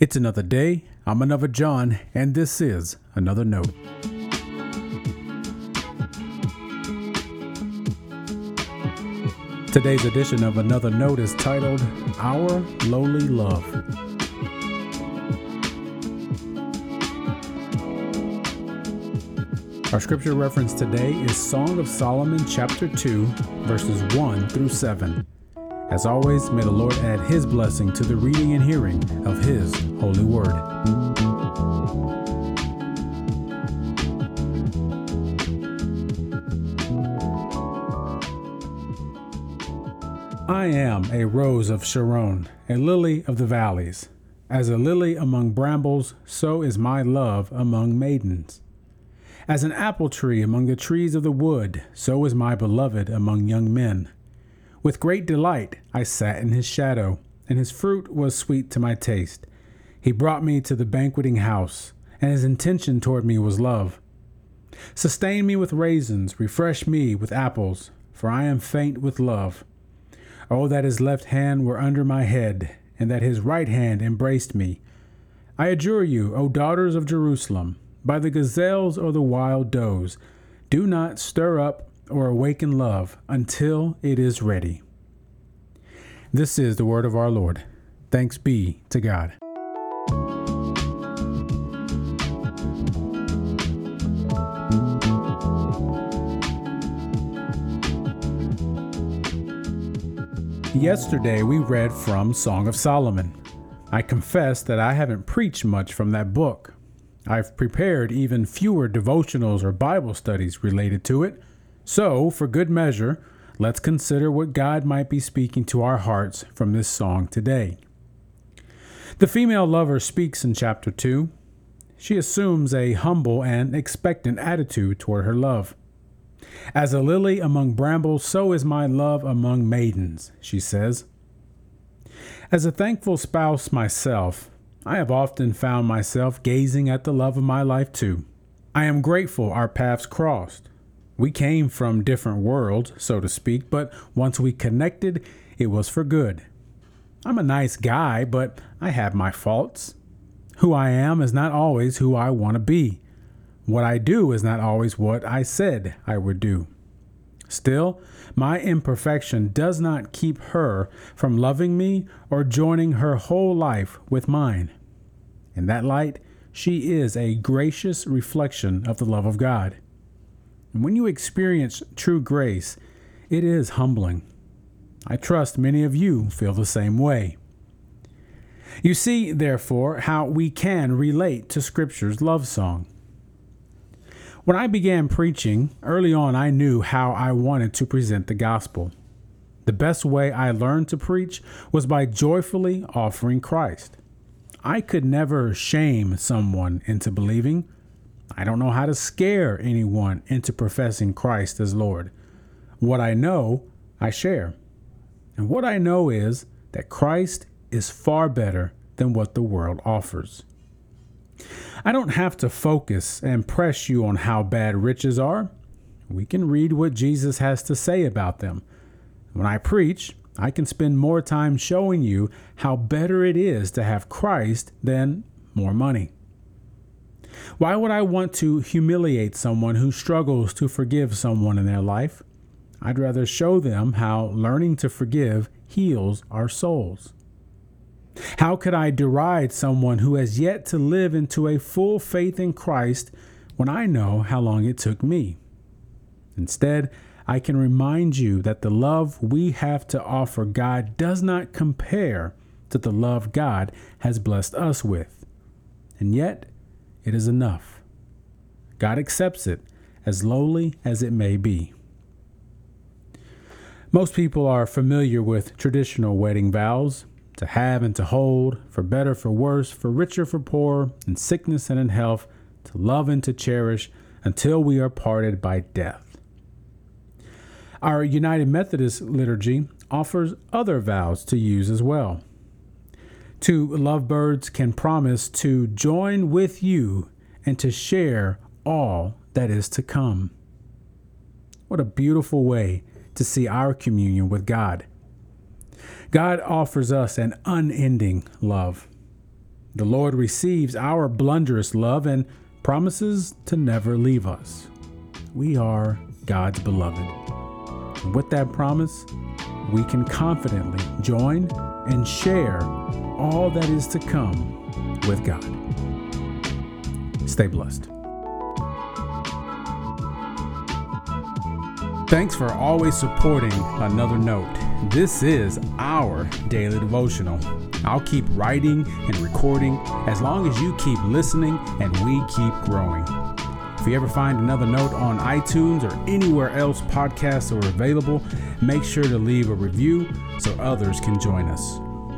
It's another day, I'm another John, and this is Another Note. Today's edition of Another Note is titled, Our Lowly Love. Our scripture reference today is Song of Solomon, chapter 2, verses 1 through 7. As always, may the Lord add His blessing to the reading and hearing of His holy word. I am a rose of Sharon, a lily of the valleys. As a lily among brambles, so is my love among maidens. As an apple tree among the trees of the wood, so is my beloved among young men. With great delight I sat in his shadow, and his fruit was sweet to my taste. He brought me to the banqueting house, and his intention toward me was love. Sustain me with raisins, refresh me with apples, for I am faint with love. Oh, that his left hand were under my head, and that his right hand embraced me. I adjure you, O daughters of Jerusalem, by the gazelles or the wild does, do not stir up or awaken love until it is ready. This is the word of our Lord. Thanks be to God. Yesterday we read from Song of Solomon. I confess that I haven't preached much from that book. I've prepared even fewer devotionals or Bible studies related to it. So, for good measure, let's consider what God might be speaking to our hearts from this song today. The female lover speaks in chapter 2. She assumes a humble and expectant attitude toward her love. As a lily among brambles, so is my love among maidens, she says. As a thankful spouse myself, I have often found myself gazing at the love of my life too. I am grateful our paths crossed. We came from different worlds, so to speak, but once we connected, it was for good. I'm a nice guy, but I have my faults. Who I am is not always who I want to be. What I do is not always what I said I would do. Still, my imperfection does not keep her from loving me or joining her whole life with mine. In that light, she is a gracious reflection of the love of God. When you experience true grace, it is humbling. I trust many of you feel the same way. You see, therefore, how we can relate to Scripture's love song. When I began preaching, early on I knew how I wanted to present the gospel. The best way I learned to preach was by joyfully offering Christ. I could never shame someone into believing. I don't know how to scare anyone into professing Christ as Lord. What I know, I share. And what I know is that Christ is far better than what the world offers. I don't have to focus and press you on how bad riches are. We can read what Jesus has to say about them. When I preach, I can spend more time showing you how better it is to have Christ than more money. Why would I want to humiliate someone who struggles to forgive someone in their life? I'd rather show them how learning to forgive heals our souls. How could I deride someone who has yet to live into a full faith in Christ when I know how long it took me? Instead, I can remind you that the love we have to offer God does not compare to the love God has blessed us with. And yet, it is enough. God accepts it, as lowly as it may be. Most people are familiar with traditional wedding vows, to have and to hold, for better, for worse, for richer, for poorer, in sickness and in health, to love and to cherish, until we are parted by death. Our United Methodist liturgy offers other vows to use as well. Two lovebirds can promise to join with you and to share all that is to come. What a beautiful way to see our communion with God. God offers us an unending love. The Lord receives our blunderous love and promises to never leave us. We are God's beloved. And with that promise, we can confidently join and share all that is to come with God. Stay blessed. Thanks for always supporting Another Note. This is our daily devotional. I'll keep writing and recording as long as you keep listening and we keep growing. If you ever find Another Note on iTunes or anywhere else podcasts are available, make sure to leave a review so others can join us.